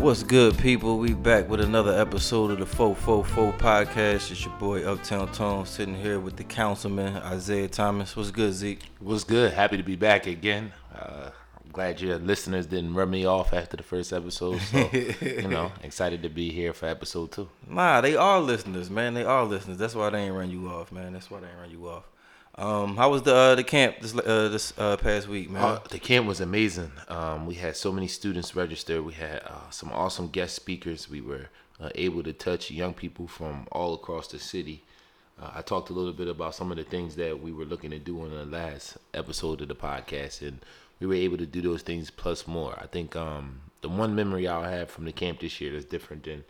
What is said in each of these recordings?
What's good, people? We back with another episode of the 444 podcast. It's your boy Uptown Tone sitting here with the councilman Isaiah Thomas. What's good, Zeke? What's good? Happy to be back again. I'm glad your listeners didn't run me off after the first episode. So, you know, excited to be here for episode 2. Nah, they are listeners, man. They are listeners. That's why they ain't run you off, man. That's why they ain't run you off. How was the camp this past week, man? The camp was amazing. We had so many students register. We had some awesome guest speakers. We were able to touch young people from all across the city. I talked a little bit about some of the things that we were looking to do on the last episode of the podcast, and we were able to do those things plus more. I think the one memory I'll have from the camp this year that's different than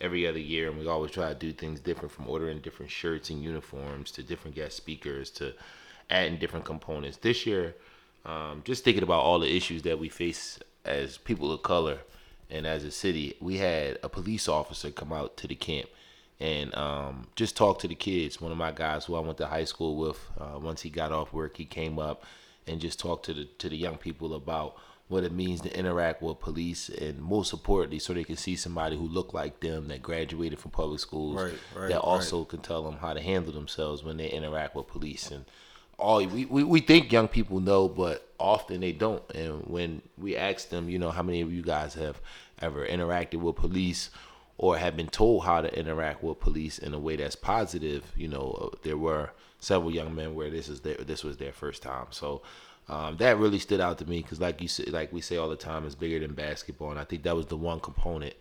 every other year, and we always try to do things different, from ordering different shirts and uniforms to different guest speakers to adding different components. This year, just thinking about all the issues that we face as people of color and as a city, we had a police officer come out to the camp and just talk to the kids. One of my guys who I went to high school with, once he got off work, he came up and just talked to the young people about what it means to interact with police, and most importantly, so they can see somebody who looked like them, that graduated from public schools, that also can tell them how to handle themselves when they interact with police. And all we think young people know, but often they don't. And when we ask them, you know, how many of you guys have ever interacted with police or have been told how to interact with police in a way that's positive, you know, there were several young men where this was their first time. So that really stood out to me because, like we say all the time, it's bigger than basketball. And I think that was the one component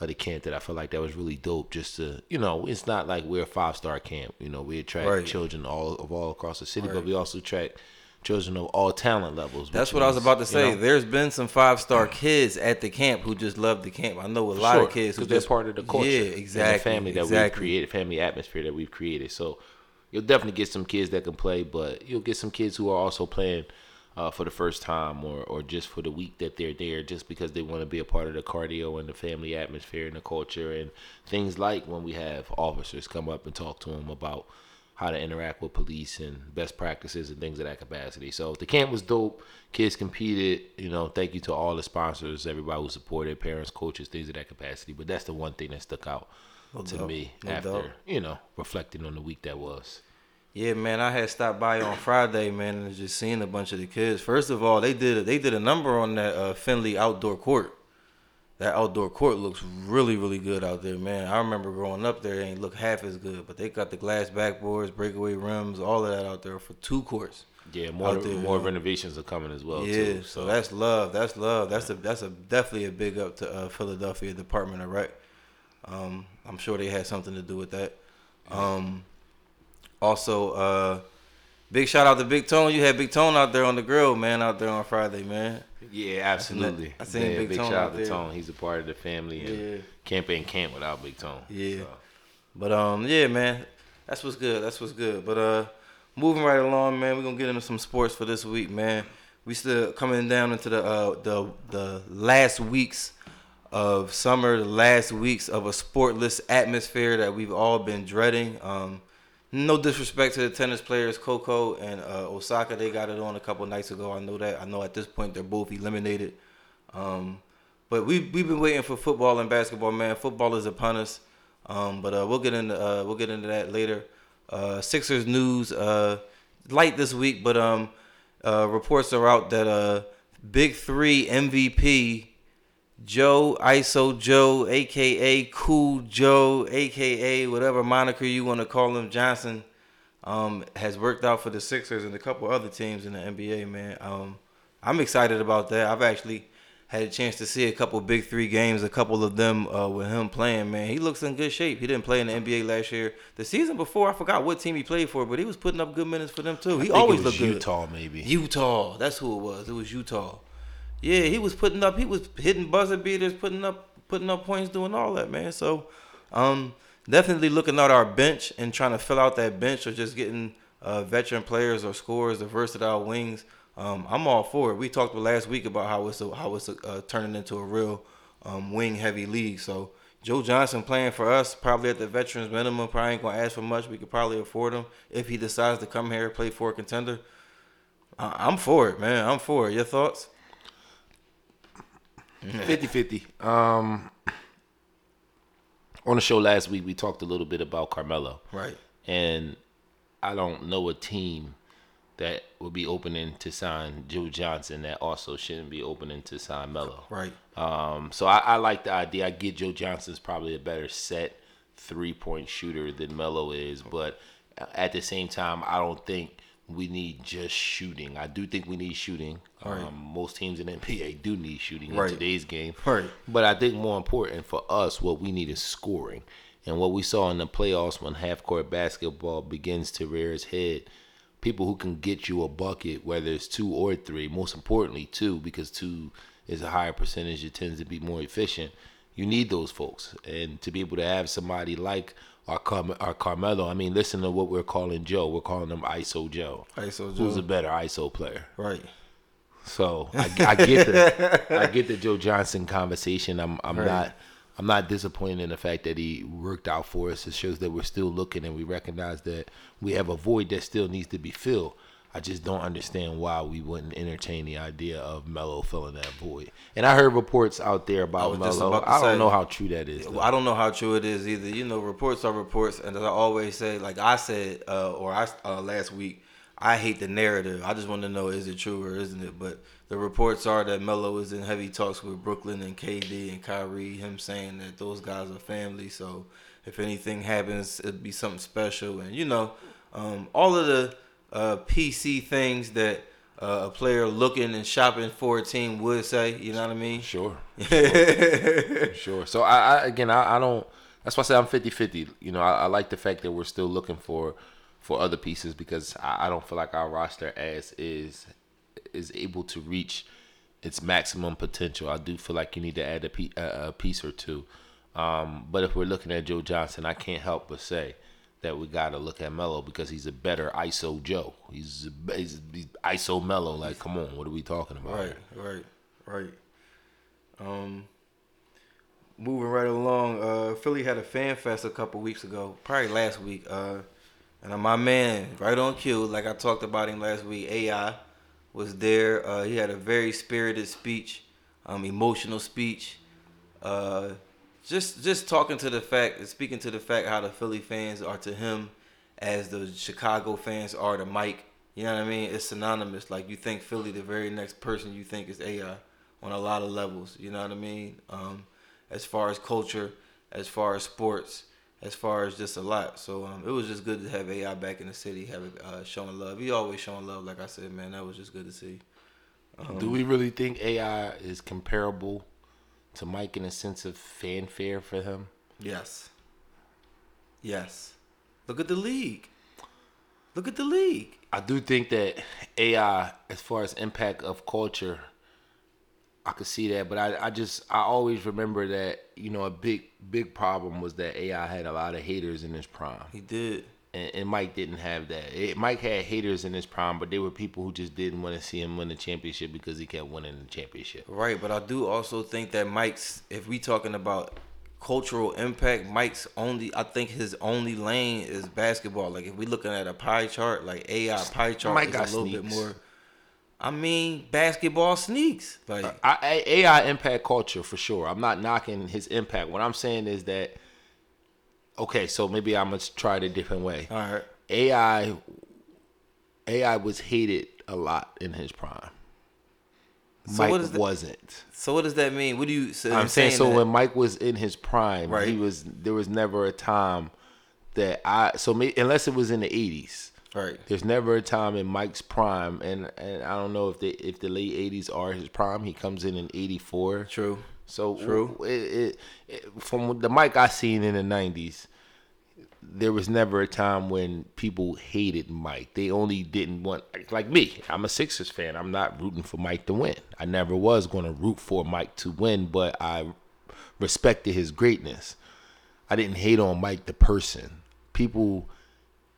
of the camp that I felt like that was really dope. Just to, you know, it's not like we're a 5-star camp. You know, we attract children all across the city, but we also attract children of all talent levels. That's what I was about to say. You know, there's been some 5-star kids at the camp who just love the camp. I know a lot of kids who they're part of the culture, and the family that we've created, family atmosphere that we've created. So you'll definitely get some kids that can play, but you'll get some kids who are also playing for the first time or just for the week that they're there, just because they want to be a part of the cardio and the family atmosphere and the culture, and things like when we have officers come up and talk to them about how to interact with police and best practices and things of that capacity. So the camp was dope. Kids competed. You know, thank you to all the sponsors, everybody who supported, parents, coaches, things of that capacity. But that's the one thing that stuck out to me after, you know, reflecting on the week that was. Yeah, man, I had stopped by on Friday, man, and just seen a bunch of the kids. First of all, they did a number on that Finley outdoor court. That outdoor court looks really, really good out there, man. I remember growing up there, it ain't look half as good, but they got the glass backboards, breakaway rims, all of that out there for 2 courts. Yeah, more renovations are coming as well, too. Yeah, so that's love. That's love. That's definitely a big up to Philadelphia Department of Rec. I'm sure they had something to do with that. Also, big shout out to Big Tone. You had Big Tone out there on the grill, man, out there on Friday, man. Yeah, absolutely. I seen Big Tone. Big shout out to Tone. He's a part of the family, and camp ain't camp without Big Tone. Yeah. So. But yeah, man, that's what's good. That's what's good. But moving right along, man, we're gonna get into some sports for this week, man. We still coming down into the last weeks of summer, the last weeks of a sportless atmosphere that we've all been dreading. No disrespect to the tennis players, Coco and Osaka. They got it on a couple nights ago. I know that. I know at this point they're both eliminated. But we've been waiting for football and basketball, man. Football is upon us. But we'll get into that later. Sixers news light this week, but reports are out that Big 3 MVP Joe, a.k.a. Cool Joe, a.k.a. whatever moniker you want to call him, Johnson, has worked out for the Sixers and a couple other teams in the NBA, man. I'm excited about that. I've actually had a chance to see a couple Big 3 games, a couple of them with him playing, man. He looks in good shape. He didn't play in the NBA last year. The season before, I forgot what team he played for, but he was putting up good minutes for them, too. He always looked good. Utah, maybe. Utah. That's who it was. It was Utah. Yeah, he was putting up. He was hitting buzzer beaters, putting up points, doing all that, man. So, definitely looking at our bench and trying to fill out that bench, or just getting veteran players or scorers, the versatile wings. I'm all for it. We talked last week about how it's turning into a real wing heavy league. So Joe Johnson playing for us, probably at the veterans minimum, probably ain't gonna ask for much. We could probably afford him if he decides to come here and play for a contender. I'm for it, man. I'm for it. Your thoughts? 50-50. On the show last week, we talked a little bit about Carmelo. Right. And I don't know a team that would be opening to sign Joe Johnson that also shouldn't be opening to sign Melo. Right. So I like the idea. I get Joe Johnson's probably a better set three-point shooter than Melo is, but at the same time, I don't think we need just shooting. I do think we need shooting. Right. Most teams in the NBA do need shooting in today's game. Right. But I think more important for us, what we need is scoring. And what we saw in the playoffs when half-court basketball begins to rear its head, people who can get you a bucket, whether it's two or three, most importantly two, because two is a higher percentage. It tends to be more efficient. You need those folks. And to be able to have somebody like our Carmelo, I mean, listen to what we're calling Joe. We're calling him ISO Joe. ISO Joe. Who's a better ISO player? Right. So I get the Joe Johnson conversation. I'm not disappointed in the fact that he worked out for us. It shows that we're still looking and we recognize that we have a void that still needs to be filled. I just don't understand why we wouldn't entertain the idea of Melo filling that void. And I heard reports out there about Melo. I don't know how true that is. Though. I don't know how true it is either. You know, reports are reports. And as I always say, like I said last week, I hate the narrative. I just want to know, is it true or isn't it? But the reports are that Melo is in heavy talks with Brooklyn and KD and Kyrie, him saying that those guys are family. So if anything happens, it'd be something special. And, you know, all of the PC things that a player looking and shopping for a team would say, you know what I mean? Sure. So, I don't – that's why I said I'm 50-50. You know, I like the fact that we're still looking for other pieces because I don't feel like our roster as is able to reach its maximum potential. I do feel like you need to add a piece or two. But if we're looking at Joe Johnson, I can't help but say that we got to look at Melo because he's a better ISO Joe. He's ISO Melo. Like, come on, what are we talking about? Right. Moving right along, Philly had a fan fest a couple weeks ago, probably last week. And my man, right on cue, like I talked about him last week, AI was there. He had a very spirited speech, emotional speech. Just speaking to the fact how the Philly fans are to him as the Chicago fans are to Mike. You know what I mean? It's synonymous. Like, you think Philly, the very next person you think is AI on a lot of levels. You know what I mean? As far as culture, as far as sports, as far as just a lot. So it was just good to have AI back in the city, showing love. He always showing love, like I said, man. That was just good to see. Do we really think AI is comparable to Mike in a sense of fanfare for him? Yes. Look at the league. I do think that AI, as far as impact of culture, I could see that, but I always remember that, you know, a big problem was that AI had a lot of haters in his prime. He did. And Mike didn't have that. Mike had haters in his prime, but they were people who just didn't want to see him win the championship because he kept winning the championship. Right, but I do also think that Mike's, if we talking about cultural impact, his only lane is basketball. Like, if we looking at a pie chart, like AI pie chart, Mike is got a little bit more. I mean, basketball sneaks. Like AI impact culture for sure. I'm not knocking his impact. What I'm saying is that, okay, so maybe I'm gonna try it a different way. All right. AI was hated a lot in his prime. So Mike wasn't. So what does that mean? What do you? So I'm saying so that when Mike was in his prime, right, there was never a time that unless it was in the 80s. Right. There's never a time in Mike's prime, and I don't know if the late 80s are his prime. He comes in 84. True. So true. It, from the Mike I seen in the 90s, there was never a time when people hated Mike. They only didn't want, like me, I'm a Sixers fan. I'm not rooting for Mike to win. I never was going to root for Mike to win, but I respected his greatness. I didn't hate on Mike the person.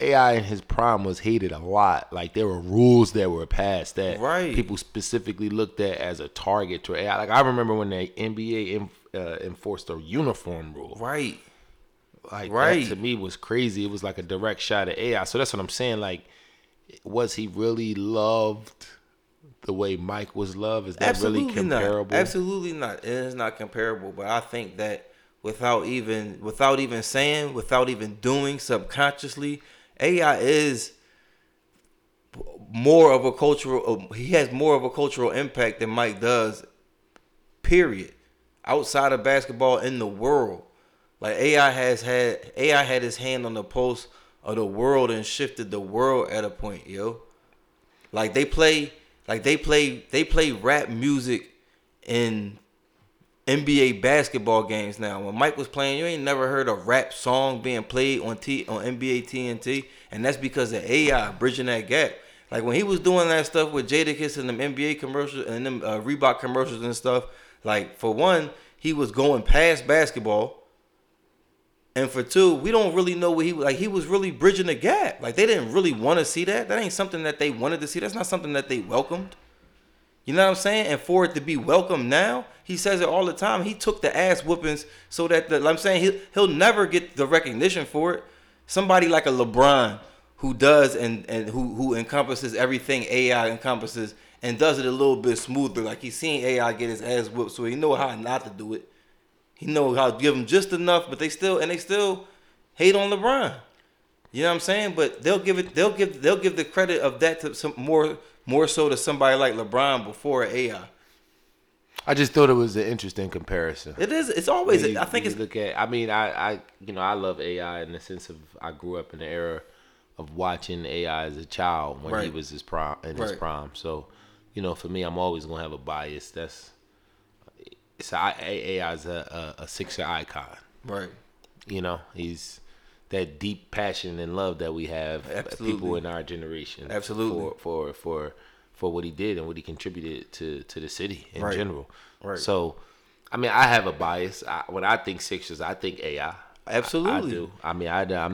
AI in his prime was hated a lot. Like, there were rules that were passed that people specifically looked at as a target to AI. Like, I remember when the NBA enforced a uniform rule. Right. Like, that to me was crazy. It was like a direct shot at AI. So that's what I'm saying. Like, was he really loved the way Mike was loved? Is that really comparable? Not. Absolutely not. It is not comparable. But I think that without even saying, without even doing, subconsciously, AI is more of a cultural. He has more of a cultural impact than Mike does. Period. Outside of basketball, in the world, like AI had his hand on the pulse of the world and shifted the world at a point, yo. Like they play rap music in NBA basketball games now. When Mike was playing, you ain't never heard a rap song being played on NBA TNT, and that's because of AI bridging that gap. Like when he was doing that stuff with Jadakiss and them NBA commercials and them Reebok commercials and stuff. Like for one, he was going past basketball, and for two, we don't really know what he was like. He was really bridging the gap. Like they didn't really want to see that. That ain't something that they wanted to see. That's not something that they welcomed. You know what I'm saying? And for it to be welcomed now, he says it all the time. He took the ass whoopings so that I'm saying he'll never get the recognition for it. Somebody like a LeBron who does and who encompasses everything AI encompasses and does it a little bit smoother. Like he's seen AI get his ass whooped, so he know how not to do it. He know how to give them just enough, but they still hate on LeBron. You know what I'm saying? But they'll give the credit of that to some more so to somebody like LeBron before AI. I just thought it was an interesting comparison. It is. It's always. I think it's. Look at. I mean, I you know, I love AI in the sense of I grew up in the era of watching AI as a child when he was his prime. So, you know, for me, I'm always gonna have a bias. AI is a Sixer icon. Right. You know, he's that deep passion and love that we have people in our generation. Absolutely. For what he did and what he contributed to the city in general. Right. So, I mean, I have a bias. When I think Sixers, I think AI. Absolutely. I do. I mean, I'm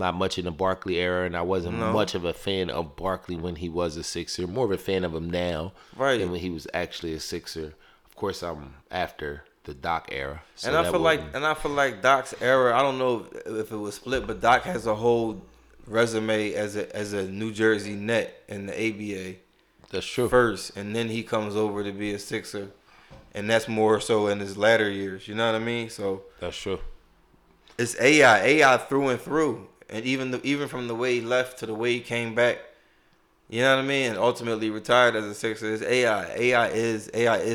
not much in the Barkley era, and I wasn't much of a fan of Barkley when he was a Sixer. More of a fan of him now than when he was actually a Sixer. Of course, I'm after the Doc era. So I feel like Doc's era, I don't know if it was split, but Doc has a whole resume as a New Jersey Net in the ABA. That's true. First, and then he comes over to be a Sixer. And that's more so in his latter years. You know what I mean? So that's true. It's AI through and through, and even from the way he left to the way he came back. You know what I mean? And ultimately retired as a Sixer. It's AI. AI is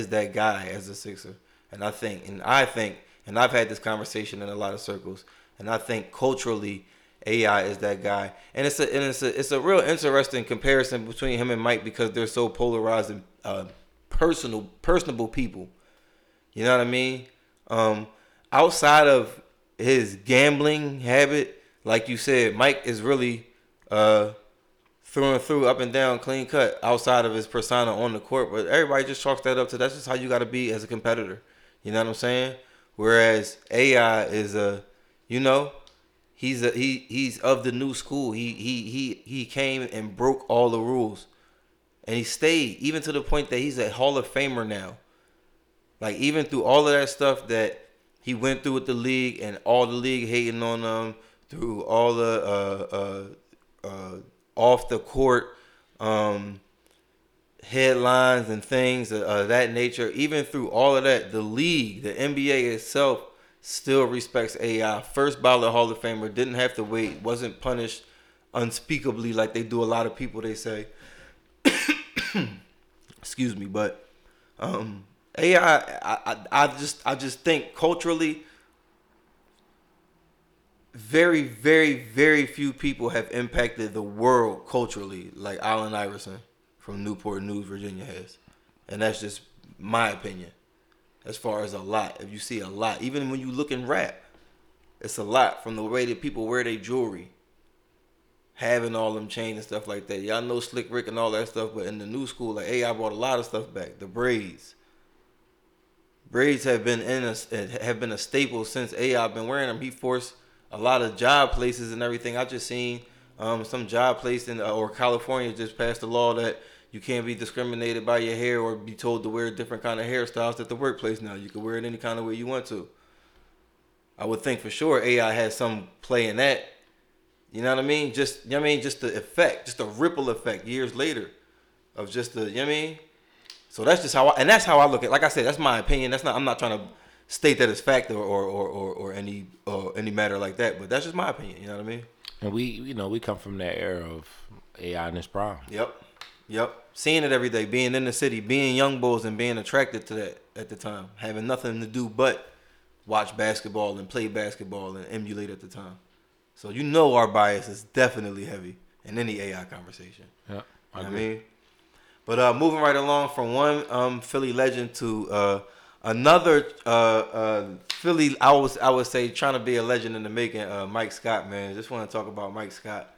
that guy as a Sixer. And I think, and I've had this conversation in a lot of circles. And I think culturally, AI is that guy. And it's a real interesting comparison between him and Mike because they're so polarized and personable people. You know what I mean? Outside of his gambling habit, like you said, Mike is really through and through, up and down, clean cut, outside of his persona on the court. But everybody just chalks that up to that's just how you got to be as a competitor. You know what I'm saying? Whereas AI is he's of the new school. He came and broke all the rules. And he stayed, even to the point that he's a Hall of Famer now. Like, even through all of that stuff that he went through with the league and all the league hating on him, through all the off-the-court headlines and things of that nature, even through all of that, the league, the NBA itself, still respects AI. First ballot Hall of Famer, didn't have to wait, wasn't punished unspeakably like they do a lot of people, they say. Excuse me, but AI, I just think culturally, very, very, very few people have impacted the world culturally like Allen Iverson from Newport News, Virginia has, and that's just my opinion. As far as a lot, if you see a lot, even when you look in rap, it's a lot from the way that people wear their jewelry. Having all them chains and stuff like that. Y'all know Slick Rick and all that stuff, but in the new school, like AI brought a lot of stuff back. The braids. Braids have been a staple since AI been wearing them. He forced a lot of job places and everything. I just seen some job place in or California just passed a law that you can't be discriminated by your hair or be told to wear different kind of hairstyles at the workplace now. You can wear it any kind of way you want to. I would think for sure AI has some play in that. You know what I mean? Just the effect, just the ripple effect years later of just the, you know what I mean? So that's just how I, and that's how I look at it. Like I said, that's my opinion. That's not, I'm not trying to state that as fact or any matter like that, but that's just my opinion, you know what I mean? And we, you know, we come from that era of AI in its prime. Yep. Seeing it every day, being in the city, being young bulls and being attracted to that at the time, having nothing to do but watch basketball and play basketball and emulate at the time. So you know our bias is definitely heavy in any AI conversation. Yeah, I agree. I mean, but moving right along from one Philly legend to another Philly, I would say trying to be a legend in the making. Mike Scott, man, just want to talk about Mike Scott.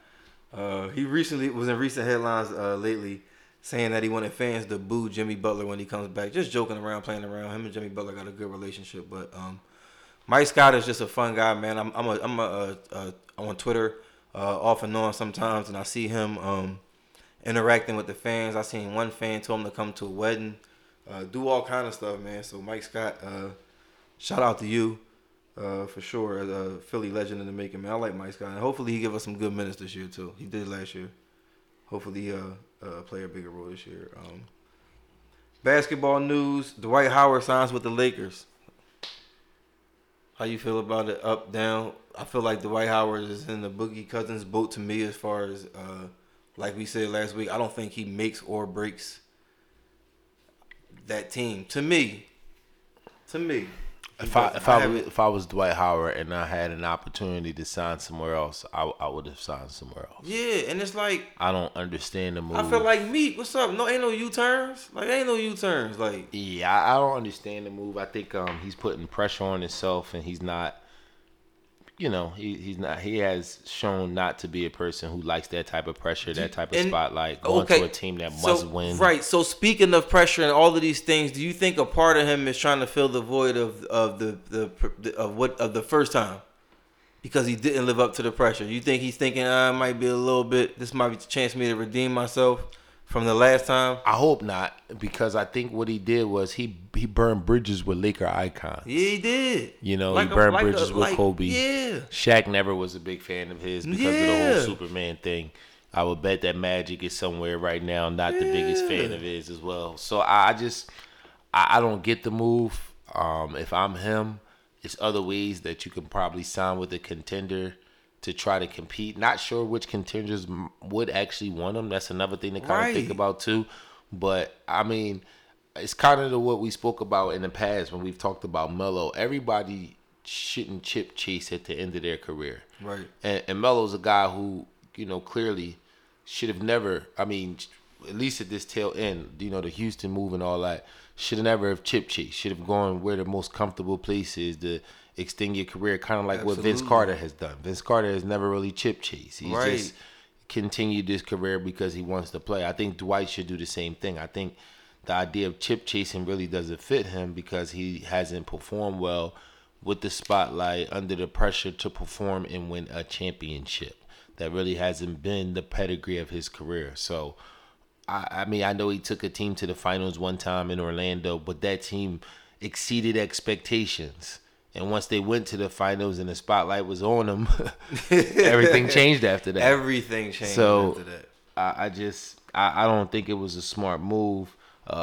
He recently was in recent headlines lately, saying that he wanted fans to boo Jimmy Butler when he comes back. Just joking around, playing around. Him and Jimmy Butler got a good relationship, but Mike Scott is just a fun guy, man. I'm on Twitter off and on sometimes, and I see him interacting with the fans. I seen one fan told him to come to a wedding, do all kind of stuff, man. So Mike Scott, shout out to you for sure, a Philly legend in the making, man. I like Mike Scott, and hopefully he give us some good minutes this year too. He did last year. Hopefully play a bigger role this year. Basketball news: Dwight Howard signs with the Lakers. How you feel about it? Up, down? I feel like Dwight Howard is in the Boogie Cousins boat to me, as far as like we said last week. I don't think he makes or breaks that team. To me. If I was Dwight Howard and I had an opportunity to sign somewhere else, I would have signed somewhere else. Yeah, and it's like I don't understand the move. I feel like Meek, what's up? No, ain't no U-turns. Like yeah, I don't understand the move. I think he's putting pressure on himself, and he's not. You know, he's not. He has shown not to be a person who likes that type of pressure, that type of spotlight, going to a team that must win. Right. So speaking of pressure and all of these things, do you think a part of him is trying to fill the void of the first time because he didn't live up to the pressure? You think he's thinking, I might be a little bit. This might be the chance for me to redeem myself from the last time? I hope not, because I think what he did was he burned bridges with Laker icons. Yeah, he did. You know, like he burned bridges with Kobe. Yeah. Shaq never was a big fan of his because of the whole Superman thing. I would bet that Magic is somewhere right now, not the biggest fan of his as well. So I just don't get the move. If I'm him, it's other ways that you can probably sign with a contender to try to compete. Not sure which contenders would actually want him. That's another thing to kind of think about too. But, I mean, it's kind of what we spoke about in the past when we've talked about Melo. Everybody shouldn't chip chase at the end of their career. Right. And Melo's a guy who, you know, clearly should have never, I mean, at least at this tail end, you know, the Houston move and all that, should have never have chip chased. Should have gone where the most comfortable place is, the extend your career, kind of like what Vince Carter has done. Vince Carter has never really chip chased. He's just continued his career because he wants to play. I think Dwight should do the same thing. I think the idea of chip chasing really doesn't fit him because he hasn't performed well with the spotlight, under the pressure to perform and win a championship. That really hasn't been the pedigree of his career. So, I mean, I know he took a team to the finals one time in Orlando, but that team exceeded expectations. And once they went to the finals and the spotlight was on them, everything changed after that. I don't think it was a smart move.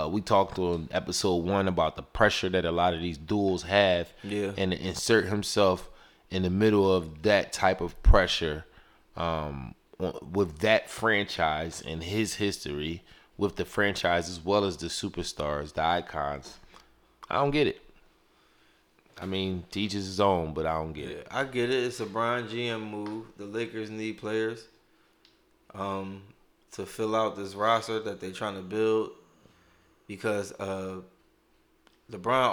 We talked on episode 1 about the pressure that a lot of these duels have. Yeah. And to insert himself in the middle of that type of pressure with that franchise and his history with the franchise as well as the superstars, the icons, I don't get it. I mean, teaches his own, but I don't get it. I get it. It's a Brian GM move. The Lakers need players to fill out this roster that they're trying to build because LeBron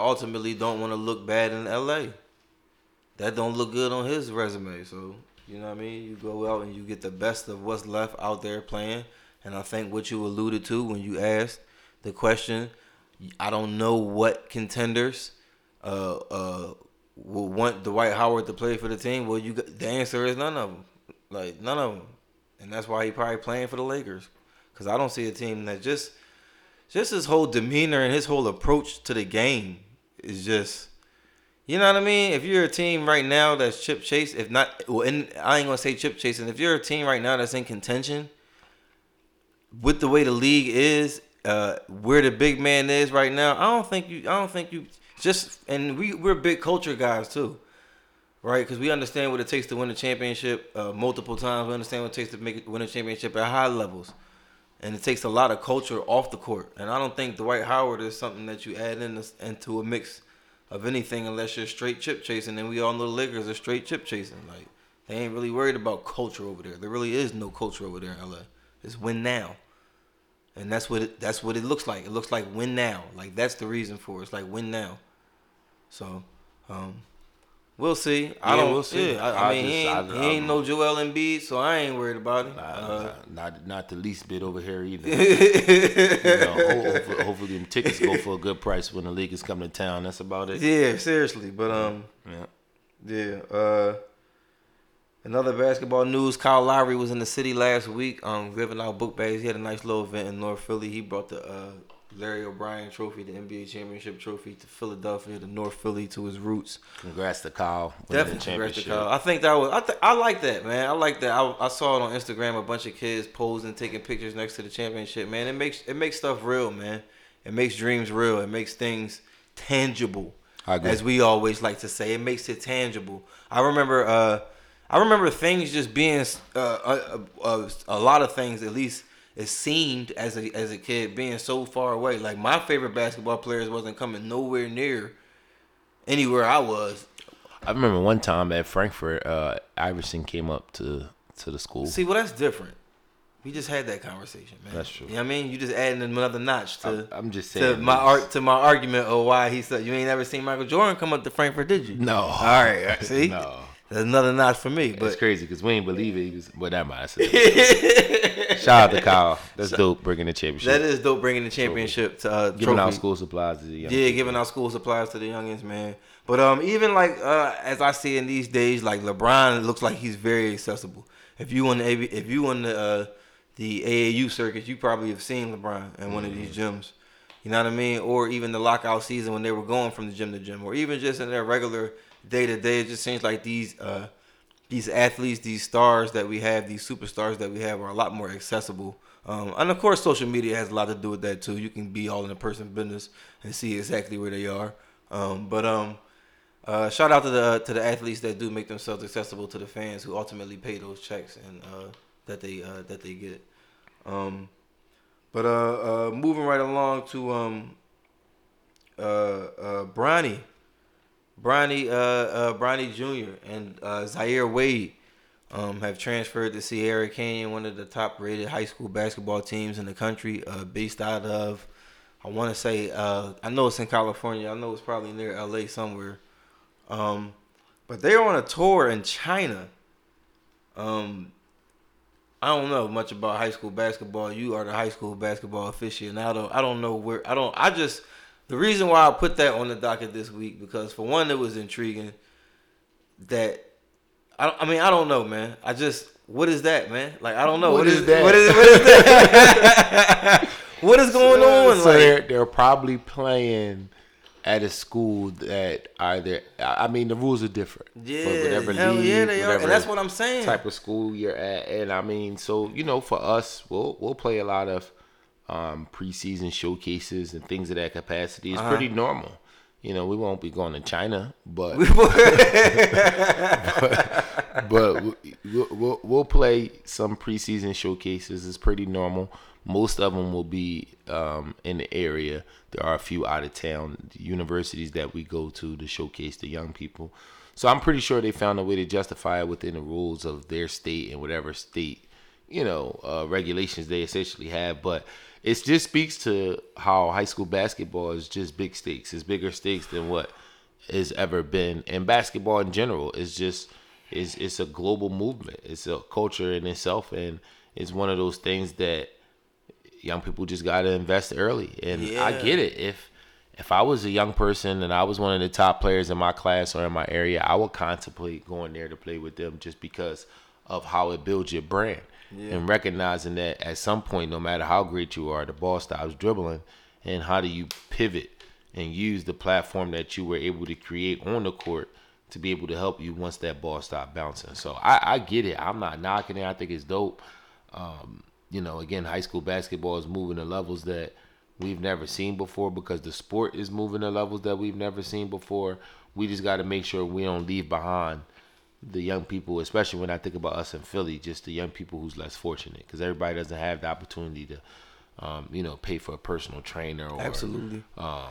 ultimately don't want to look bad in LA. That don't look good on his resume. So, you know what I mean? You go out and you get the best of what's left out there playing. And I think what you alluded to when you asked the question, I don't know what contenders will want Dwight Howard to play for the team. Well, the answer is none of them. Like, none of them. And that's why he probably playing for the Lakers. Because I don't see a team that just his whole demeanor and his whole approach to the game is just, you know what I mean? If you're a team right now that's chip chasing, if not, well, I ain't going to say chip chasing. If you're a team right now that's in contention, with the way the league is, where the big man is right now, I don't think you just, and we're big culture guys too, right? Because we understand what it takes to win a championship multiple times. We understand what it takes to win a championship at high levels. And it takes a lot of culture off the court. And I don't think Dwight Howard is something that you add into a mix of anything unless you're straight chip chasing. And we all know the Lakers are straight chip chasing. Like, they ain't really worried about culture over there. There really is no culture over there in LA. It's win now. And that's what it looks like. It looks like win now. Like, that's the reason for it. It's like win now. So, we'll see. Yeah, we'll see. Yeah, he ain't no Joel Embiid, so I ain't worried about it. Not the least bit over here either. Hopefully them tickets go for a good price when the Lakers come to town. That's about it. Yeah, seriously. But yeah. Another basketball news: Kyle Lowry was in the city last week, giving out book bags. He had a nice little event in North Philly. He brought the Larry O'Brien Trophy, the NBA Championship Trophy, to Philadelphia, to North Philly, to his roots. Congrats to Kyle. Definitely congrats to Kyle. I think that was. I like that, man. I like that. I saw it on Instagram. A bunch of kids posing, taking pictures next to the championship. Man, it makes stuff real, man. It makes dreams real. It makes things tangible, as we always like to say. It makes it tangible. I remember things just being a lot of things, at least. It seemed as a kid being so far away. Like, my favorite basketball players wasn't coming nowhere near anywhere I was. I remember one time at Frankfurt, Iverson came up to the school. See, well, that's different. We just had that conversation, man. That's true. You know what I mean? You just adding another notch to I'm just saying, to my argument of why he said, you ain't never seen Michael Jordan come up to Frankfurt, did you? No. All right. See? No. That's another notch for me. But it's crazy because we ain't believe it. Shout out to Kyle. That's dope bringing the championship. That is dope bringing the championship to giving out school supplies to the young kids. Yeah, giving out school supplies to the youngins, man. But even like as I see in these days, like LeBron looks like he's very accessible. If you on the the AAU circuit, you probably have seen LeBron in one of these gyms. You know what I mean? Or even the lockout season when they were going from the gym to gym, or even just in their regular day to day, it just seems like these athletes, these stars that we have, these superstars that we have, are a lot more accessible. And of course, social media has a lot to do with that too. You can be all in the person business and see exactly where they are. But shout out to the athletes that do make themselves accessible to the fans, who ultimately pay those checks and that they get. But moving right along to Bronny. Bronny Jr. and Zaire Wade have transferred to Sierra Canyon, one of the top-rated high school basketball teams in the country, based out of, I want to say, I know it's in California. I know it's probably near LA somewhere. But they're on a tour in China. I don't know much about high school basketball. You are the high school basketball aficionado. The reason why I put that on the docket this week, because for one, it was intriguing that, I don't know, man. What is that, man? Like, I don't know. What is that? What is going on? So like, they're probably playing at a school that the rules are different. Yeah, for whatever league, yeah, they are. And that's what I'm saying. Type of school you're at. And for us, we'll play a lot of preseason showcases and things of that capacity is pretty normal. We won't be going to China, but but we'll play some preseason showcases. It's pretty normal. Most of them will be in the area. There are a few out of town universities that we go to showcase the young people. So I'm pretty sure they found a way to justify it within the rules of their state and whatever state regulations they essentially have. But it just speaks to how high school basketball is just big stakes. It's bigger stakes than what has ever been. And basketball in general is just, it's a global movement. It's a culture in itself. And it's one of those things that young people just got to invest early. And yeah. I get it. If I was a young person and I was one of the top players in my class or in my area, I would contemplate going there to play with them just because of how it builds your brand. Yeah. And recognizing that at some point, no matter how great you are, the ball stops dribbling. And how do you pivot and use the platform that you were able to create on the court to be able to help you once that ball stops bouncing? So I get it. I'm not knocking it. I think it's dope. you know, again, high school basketball is moving to levels that we've never seen before because the sport is moving to levels that we've never seen before. We just got to make sure we don't leave behind the young people, especially when I think about us in Philly, just the young people who's less fortunate, because everybody doesn't have the opportunity to, you know, pay for a personal trainer or absolutely a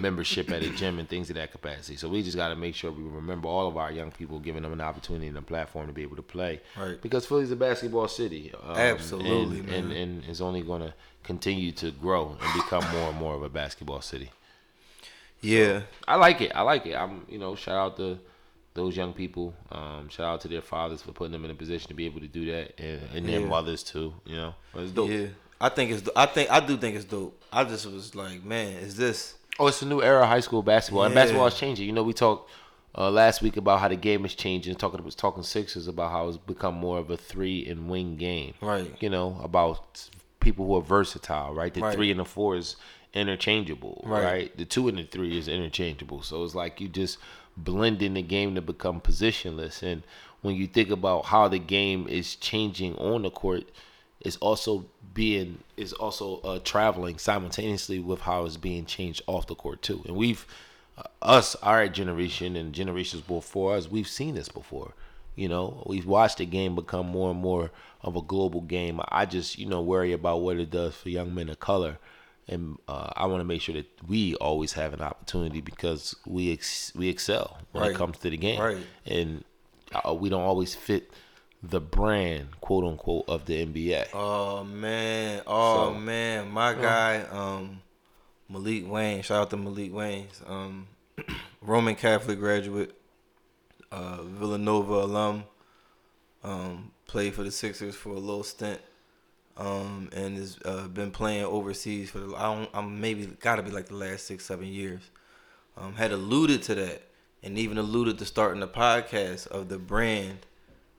membership at a gym and things of that capacity. So we just got to make sure we remember all of our young people, giving them an opportunity and a platform to be able to play. Right. Because Philly's a basketball city. Absolutely, and, man. And is only going to continue to grow and become more and more of a basketball city. Yeah. So, I like it. I'm, you know, shout out to those young people, shout out to their fathers for putting them in a position to be able to do that, and their mothers too. You know, but it's dope. Yeah, I do think it's dope. I just was like, man, is this? Oh, it's a new era of high school basketball, and basketball is changing. You know, we talked last week about how the game is changing. Talking Sixers about how it's become more of a three and wing game. Right. You know, about people who are versatile. Right. The 3 and the 4 is interchangeable. Right. The 2 and the 3 is interchangeable. So it's like you just blending the game to become positionless. And when you think about how the game is changing on the court, it's also traveling simultaneously with how it's being changed off the court too. And we've our generation and generations before us, we've seen this before. You know, we've watched the game become more and more of a global game. I just, you know, worry about what it does for young men of color. And I want to make sure that we always have an opportunity, because we excel when it comes to the game. Right. And we don't always fit the brand, quote unquote, of the NBA. Oh, man. My guy, Malik Wayne. Shout out to Malik Wayne. Roman Catholic graduate, Villanova alum, played for the Sixers for a little stint. And has been playing overseas for I'm maybe gotta be like the last 6-7 years. Had alluded to that, and even alluded to starting the podcast of the brand,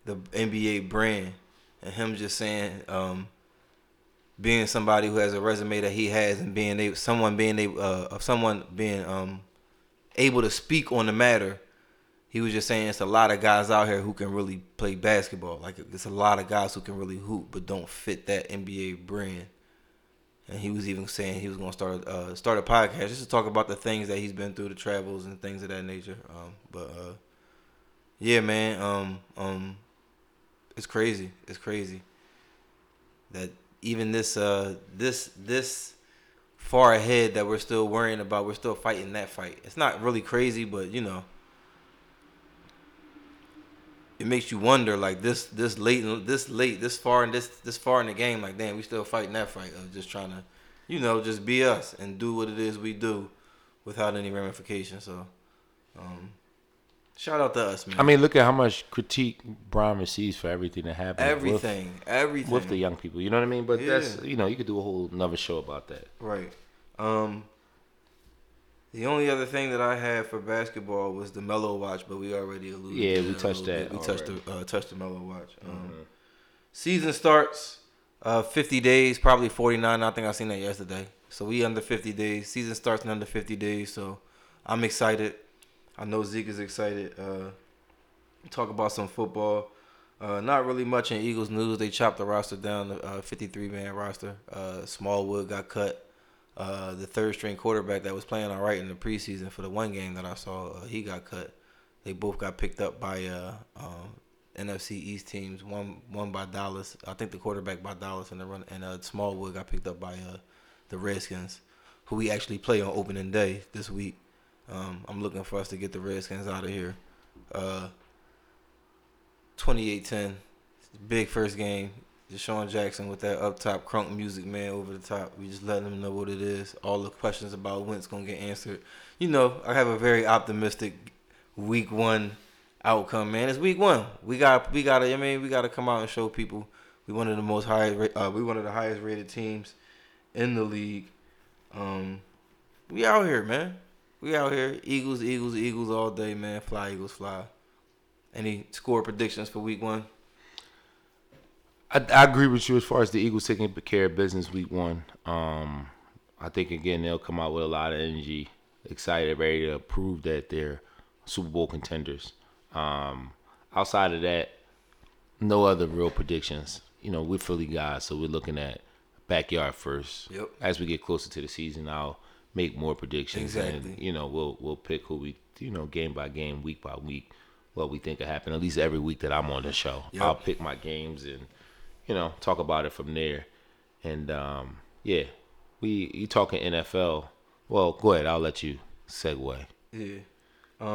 the NBA brand, and him just saying, being somebody who has a resume that he has, and someone being able to speak on the matter. He was just saying it's a lot of guys out here who can really play basketball. Like, it's a lot of guys who can really hoop but don't fit that NBA brand. And he was even saying he was going to start a podcast just to talk about the things that he's been through, the travels and things of that nature. Yeah, man, it's crazy. It's crazy that even this far ahead that we're still worrying about, we're still fighting that fight. It's not really crazy, but, you know, it makes you wonder, like, this far in the game, like, damn, we still fighting that fight of just trying to, you know, just be us and do what it is we do without any ramifications. So, shout out to us, man. I mean, look at how much critique Bron receives for everything that happens. Everything. With the young people, you know what I mean? But that's, you know, you could do a whole another show about that. Right. The only other thing that I had for basketball was the Melo watch, but we already alluded to that. Yeah, we touched that. We touched the Melo watch. Season starts 50 days, probably 49. I think I seen that yesterday. So we under 50 days. Season starts in under 50 days, so I'm excited. I know Zeke is excited. Talk about some football. Not really much in Eagles news. They chopped the roster down, the 53-man roster. Smallwood got cut. The third-string quarterback that was playing all right in the preseason for the one game that I saw, he got cut. They both got picked up by NFC East teams. One by Dallas, I think the quarterback by Dallas, and the run. And Smallwood got picked up by the Redskins, who we actually play on opening day this week. I'm looking for us to get the Redskins out of here. 28-10, big first game. Deshaun Jackson with that up top crunk music, man, over the top. We just letting them know what it is. All the questions about when it's going to get answered. You know, I have a very optimistic week one outcome, man. It's week one. We got to come out and show people we one of the most highest rated teams in the league. We out here, man. We out here. Eagles all day, man. Fly, Eagles, fly. Any score predictions for week one? I agree with you as far as the Eagles taking care of business week one. I think, again, they'll come out with a lot of energy, excited, ready to prove that they're Super Bowl contenders. Outside of that, no other real predictions. you know, we're Philly guys, so we're looking at backyard first. Yep. As we get closer to the season, I'll make more predictions. Exactly. And, you know, we'll pick who we, you know, game by game, week by week, what we think will happen. At least every week that I'm on the show. Yep. I'll pick my games and, you know, talk about it from there. And, yeah, you talking NFL. Well, go ahead. I'll let you segue. Yeah. I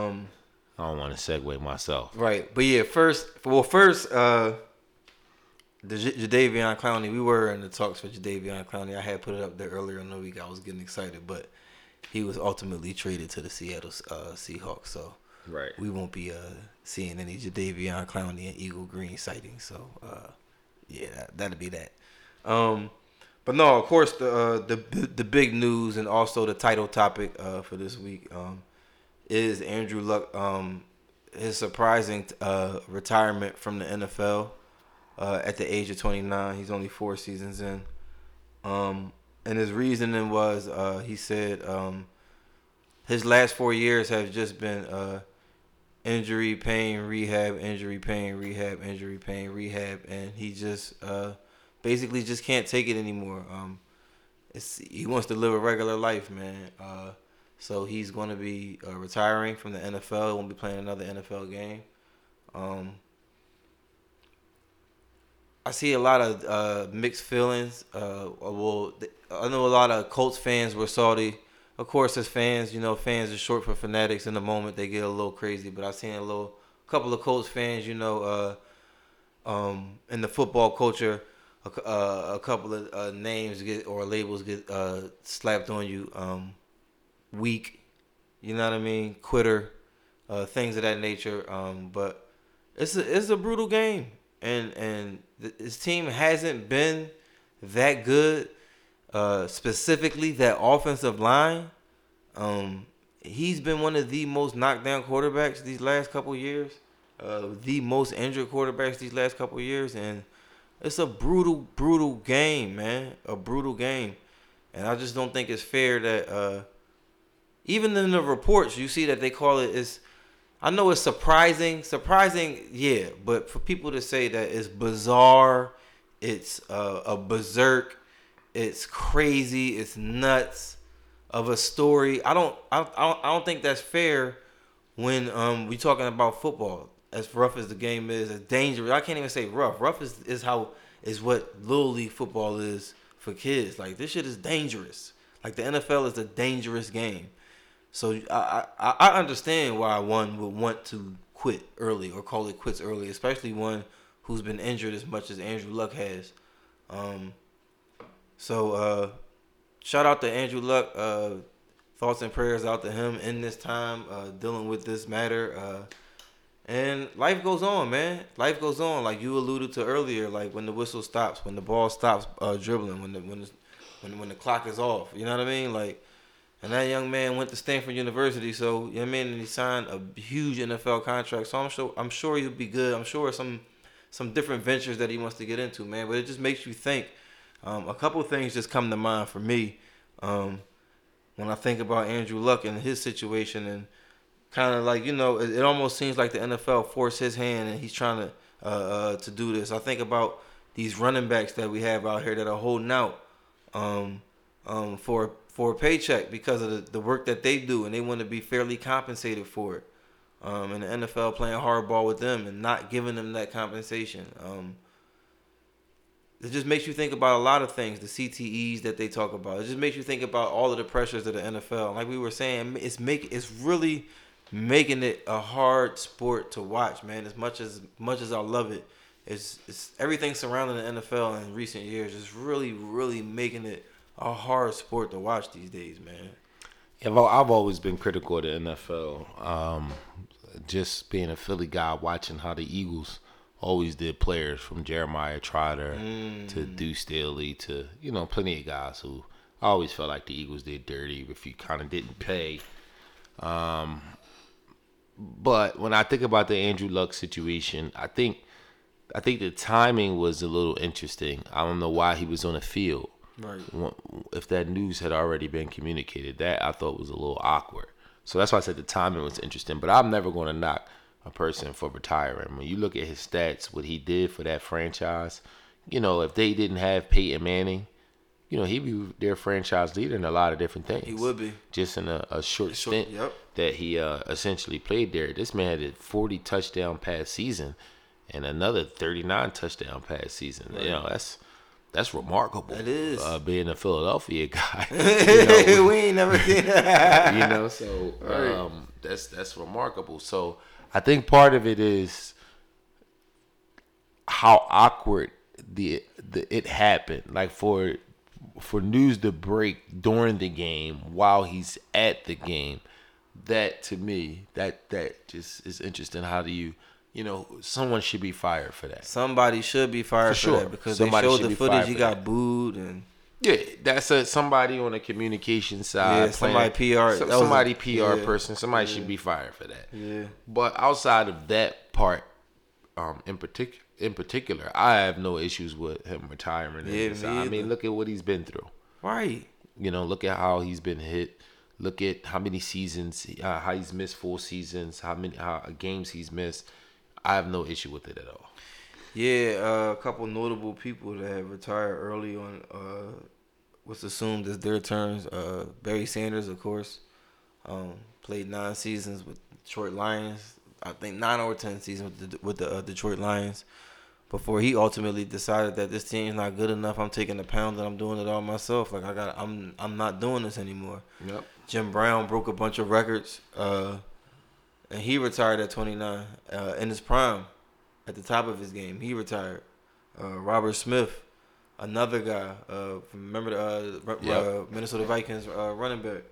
don't want to segue myself. Right. But, yeah, first, the Jadeveon Clowney, we were in the talks for Jadeveon Clowney. I had put it up there earlier in the week. I was getting excited, but he was ultimately traded to the Seattle Seahawks. So right, we won't be seeing any Jadeveon Clowney and Eagle Green sightings. So, yeah, that'll be that. But no, of course, the big news and also the title topic for this week is Andrew Luck, his surprising retirement from the NFL. At the age of 29, he's only 4 seasons in. And his reasoning was, he said, his last 4 years have just been injury, pain, rehab, injury, pain, rehab, injury, pain, rehab. And he just basically just can't take it anymore. He wants to live a regular life, man. So he's going to be retiring from the NFL. Won't be playing another NFL game. I see a lot of mixed feelings. I know a lot of Colts fans were salty. Of course, as fans, you know, fans are short for fanatics. In the moment, they get a little crazy. But I've seen a couple of Colts fans, you know, in the football culture, a couple of names labels get slapped on you. Weak, you know what I mean? Quitter, things of that nature. But it's a brutal game. And his team hasn't been that good, specifically that offensive line. He's been one of the most knockdown quarterbacks these last couple years, the most injured quarterbacks these last couple years. And it's a brutal, brutal game, man, a brutal game. And I just don't think it's fair that even in the reports, you see that they call it it's. I know it's surprising, yeah, but for people to say that it's bizarre, it's a berserk, it's crazy, it's nuts of a story. I don't think that's fair when we're talking about football. As rough as the game is, as dangerous. I can't even say rough. Rough is what little league football is for kids. Like, this shit is dangerous. Like, the NFL is a dangerous game. So I understand why one would want to quit early or call it quits early, especially one who's been injured as much as Andrew Luck has. So shout out to Andrew Luck. Thoughts and prayers out to him in this time, dealing with this matter. And life goes on, man. Life goes on, like you alluded to earlier, like when the whistle stops, when the ball stops dribbling, when the clock is off. You know what I mean? Like. And that young man went to Stanford University, so, you know what I mean, and he signed a huge NFL contract. So I'm sure he'll be good. I'm sure some different ventures that he wants to get into, man. But it just makes you think. A couple of things just come to mind for me when I think about Andrew Luck and his situation, and kind of like, you know, it almost seems like the NFL forced his hand, and he's trying to do this. I think about these running backs that we have out here that are holding out for a paycheck because of the work that they do, and they want to be fairly compensated for it. And the NFL playing hardball with them and not giving them that compensation. It just makes you think about a lot of things, the CTEs that they talk about. It just makes you think about all of the pressures of the NFL. Like we were saying, it's really making it a hard sport to watch, man. As much as I love it, it's everything surrounding the NFL in recent years is really, really making it a hard sport to watch these days, man. Yeah, well, I've always been critical of the NFL. Just being a Philly guy, watching how the Eagles always did players from Jeremiah Trotter to Deuce Staley to, you know, plenty of guys who I always felt like the Eagles did dirty if you kind of didn't pay. But when I think about the Andrew Luck situation, I think the timing was a little interesting. I don't know why he was on the field. Right. If that news had already been communicated, that I thought was a little awkward. So that's why I said the timing was interesting. But I'm never going to knock a person for retiring. When you look at his stats, what he did for that franchise, you know, if they didn't have Peyton Manning, you know, he'd be their franchise leader in a lot of different things. He would be. Just in a short stint that he essentially played there. This man had a 40 touchdown pass season and another 39 touchdown pass season. Right. You know, that's remarkable. That is. Being a Philadelphia guy. You know, we ain't never did that. You know, so right. That's remarkable. So I think part of it is how awkward it happened. Like for news to break during the game while he's at the game, that to me, that just is interesting. How do you know, someone should be fired for that. Somebody should be fired for that, because somebody they showed the footage. He got booed and yeah, that's somebody on the communication side. Yeah, somebody PR person. Somebody should be fired for that. Yeah. But outside of that part, in particular, I have no issues with him retiring. I mean, look at what he's been through. Right. You know, look at how he's been hit. Look at how many seasons, how he's missed full seasons, how many games he's missed. I have no issue with it at all. Yeah, a couple notable people that have retired early on. What's assumed is their turns. Barry Sanders, of course, played 9 seasons with Detroit Lions. I think 9 or 10 seasons with the Detroit Lions before he ultimately decided that this team's not good enough. I'm taking the pound and I'm doing it all myself. Like I'm not doing this anymore. Yep. Jim Brown broke a bunch of records, and he retired at 29 in his prime, at the top of his game. He retired. Robert Smith, another guy. Remember Minnesota Vikings running back.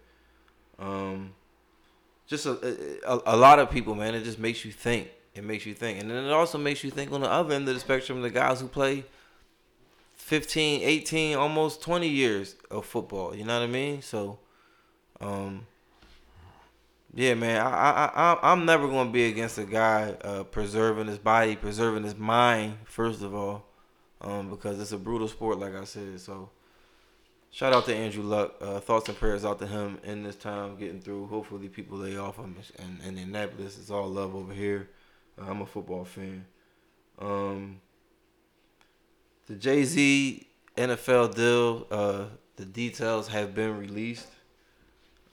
Just a lot of people, man. It just makes you think. It makes you think. And then it also makes you think on the other end of the spectrum, the guys who play 15, 18, almost 20 years of football. You know what I mean? So, yeah, man, I'm never going to be against a guy preserving his body, preserving his mind, first of all, because it's a brutal sport, like I said. So, shout out to Andrew Luck. Thoughts and prayers out to him in this time, getting through. Hopefully people lay off him. And Indianapolis is all love over here. I'm a football fan. The Jay-Z NFL deal, the details have been released.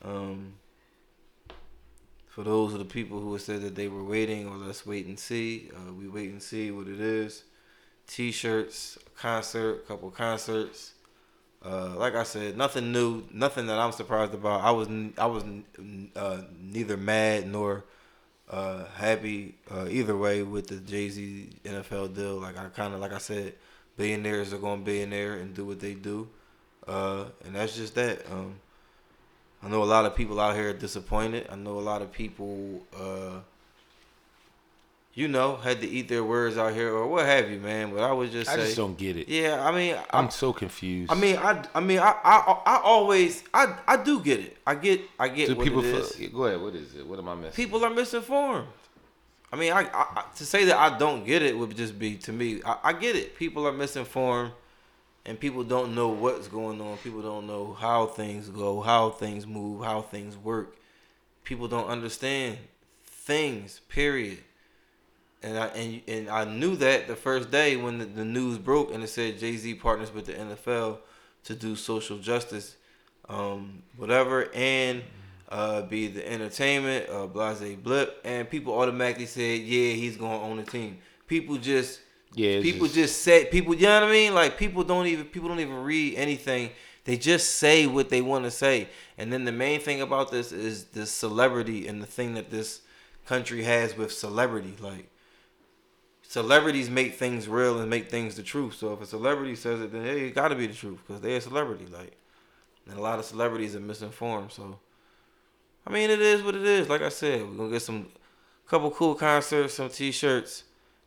For those of the people who said that they were waiting, or let's wait and see, we wait and see what it is. T-shirts, a couple concerts. Like I said, nothing new, nothing that I'm surprised about. I was neither mad nor happy either way with the Jay-Z NFL deal. Like I said, billionaires are gonna be in there and do what they do, and that's just that. I know a lot of people out here are disappointed. I know a lot of people, had to eat their words out here or what have you, man. But I would just say, I just don't get it. Yeah, I mean, I'm so confused. I mean, I always do get it. I get what people it is. Go ahead. What is it? What am I missing? People are misinformed. I mean, I to say that I don't get it would just be, to me, I get it. People are misinformed, and people don't know what's going on. People don't know how things go, how things move, how things work. People don't understand things. Period. And I knew that the first day when the news broke and it said Jay-Z partners with the NFL to do social justice, whatever, and be the entertainment, Blase Blip, and people automatically said, yeah, he's gonna own the team. People just said, you know what I mean? Like people don't even read anything. They just say what they want to say. And then the main thing about this is the celebrity and the thing that this country has with celebrity, like. Celebrities make things real and make things the truth. So if a celebrity says it, then hey, it got to be the truth because they're a celebrity. Like, and a lot of celebrities are misinformed. So, I mean, it is what it is. Like I said, we're gonna get couple cool concerts, some T-shirts,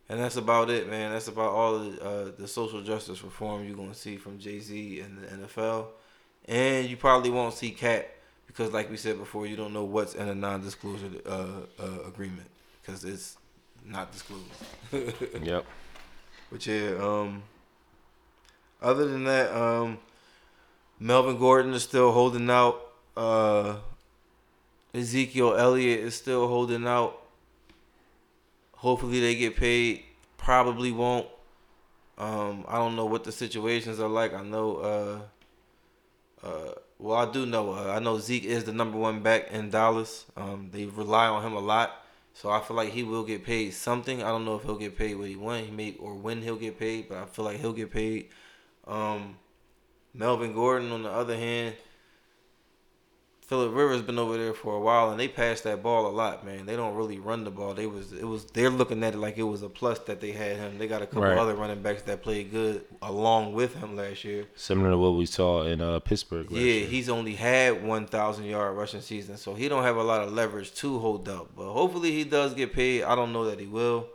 and that's about it, man. That's about all the social justice reform you're gonna see from Jay-Z and the NFL, and you probably won't see Cat because, like we said before, you don't know what's in a non-disclosure agreement because it's not disclosed. Yep. But yeah, other than that, Melvin Gordon is still holding out. Ezekiel Elliott is still holding out. Hopefully they get paid. Probably won't. I don't know what the situations are like. I know, well, I do know. I know Zeke is the number one back in Dallas. They rely on him a lot, so I feel like he will get paid something. I don't know if he'll get paid what he wants, or when he'll get paid, but I feel like he'll get paid. Melvin Gordon, on the other hand, Phillip Rivers been over there for a while, and they pass that ball a lot, man. They don't really run the ball. They're looking at it like it was a plus that they had him. They got a couple other running backs that played good along with him last year. Similar to what we saw in Pittsburgh last year. Yeah, he's only had 1,000-yard rushing season, so he don't have a lot of leverage to hold up. But hopefully he does get paid. I don't know that he will.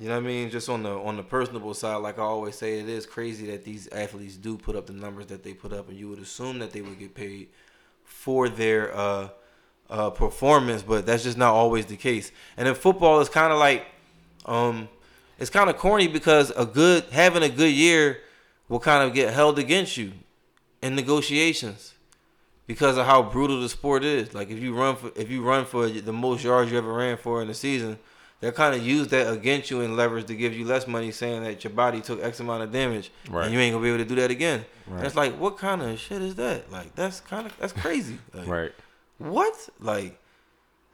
You know what I mean? Just on the personable side, like I always say, it is crazy that these athletes do put up the numbers that they put up, and you would assume that they would get paid for their performance, but that's just not always the case. And in football, it's kind of like, it's kind of corny because having a good year will kind of get held against you in negotiations because of how brutal the sport is. Like if you run for the most yards you ever ran for in the season, they'll kind of use that against you and leverage to give you less money, saying that your body took X amount of damage, and you ain't gonna be able to do that again. Right. And it's like, what kind of shit is that? Like, that's crazy. Like, right? What? Like,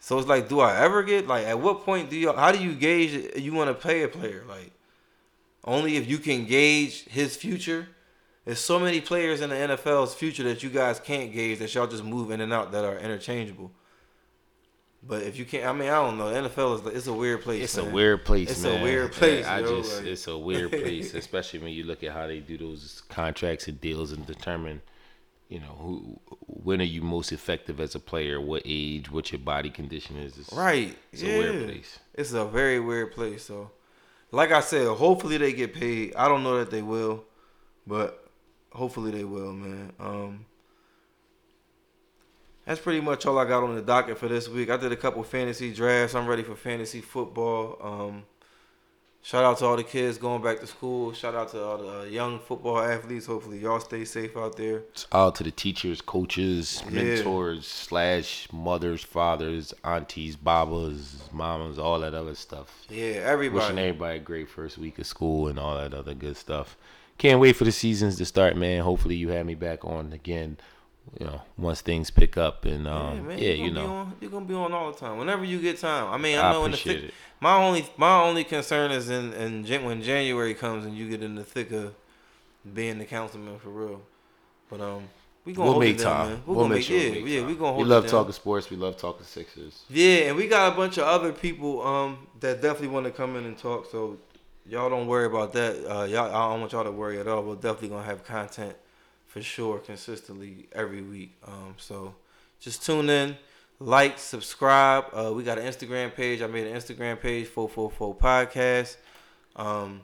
so it's like, do I ever get like? At what point how do you gauge you want to pay a player? Like, only if you can gauge his future. There's so many players in the NFL's future that you guys can't gauge, that y'all just move in and out, that are interchangeable. But if you can't, I mean, I don't know. The NFL it's a weird place. It's a weird place, especially when you look at how they do those contracts and deals and determine, you know, when are you most effective as a player, what age, what your body condition is. It's a weird place. It's a very weird place. So, like I said, hopefully they get paid. I don't know that they will, but hopefully they will, man. That's pretty much all I got on the docket for this week. I did a couple fantasy drafts. I'm ready for fantasy football. Shout out to all the kids going back to school. Shout out to all the young football athletes. Hopefully y'all stay safe out there. Out to the teachers, coaches, mentors, / mothers, fathers, aunties, babas, mamas, all that other stuff. Yeah, everybody. Wishing everybody a great first week of school and all that other good stuff. Can't wait for the seasons to start, man. Hopefully you have me back on again, you know, once things pick up. And you're gonna be on all the time whenever you get time. I mean, I know I appreciate it. My only concern is when January comes and you get in the thick of being the councilman for real. But we gonna hold it down, man. We gonna hold it down. We love talking sports. We love talking Sixers. Yeah, and we got a bunch of other people that definitely want to come in and talk. So y'all don't worry about that. I don't want y'all to worry at all. We're definitely gonna have content. For sure, consistently every week. So just tune in, like, subscribe. We got an Instagram page. I made an Instagram page, 444 Podcast.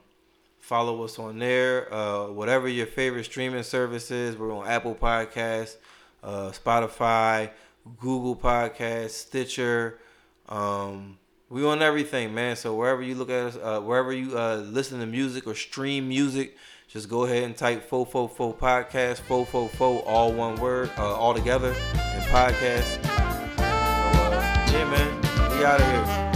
Follow us on there. Whatever your favorite streaming service is, we're on Apple Podcasts, Spotify, Google Podcasts, Stitcher. We on everything, man. So wherever you look at us, wherever you listen to music or stream music, just go ahead and type 444 Podcast, 444, all one word, all together, and podcast. So, yeah, man, we out of here.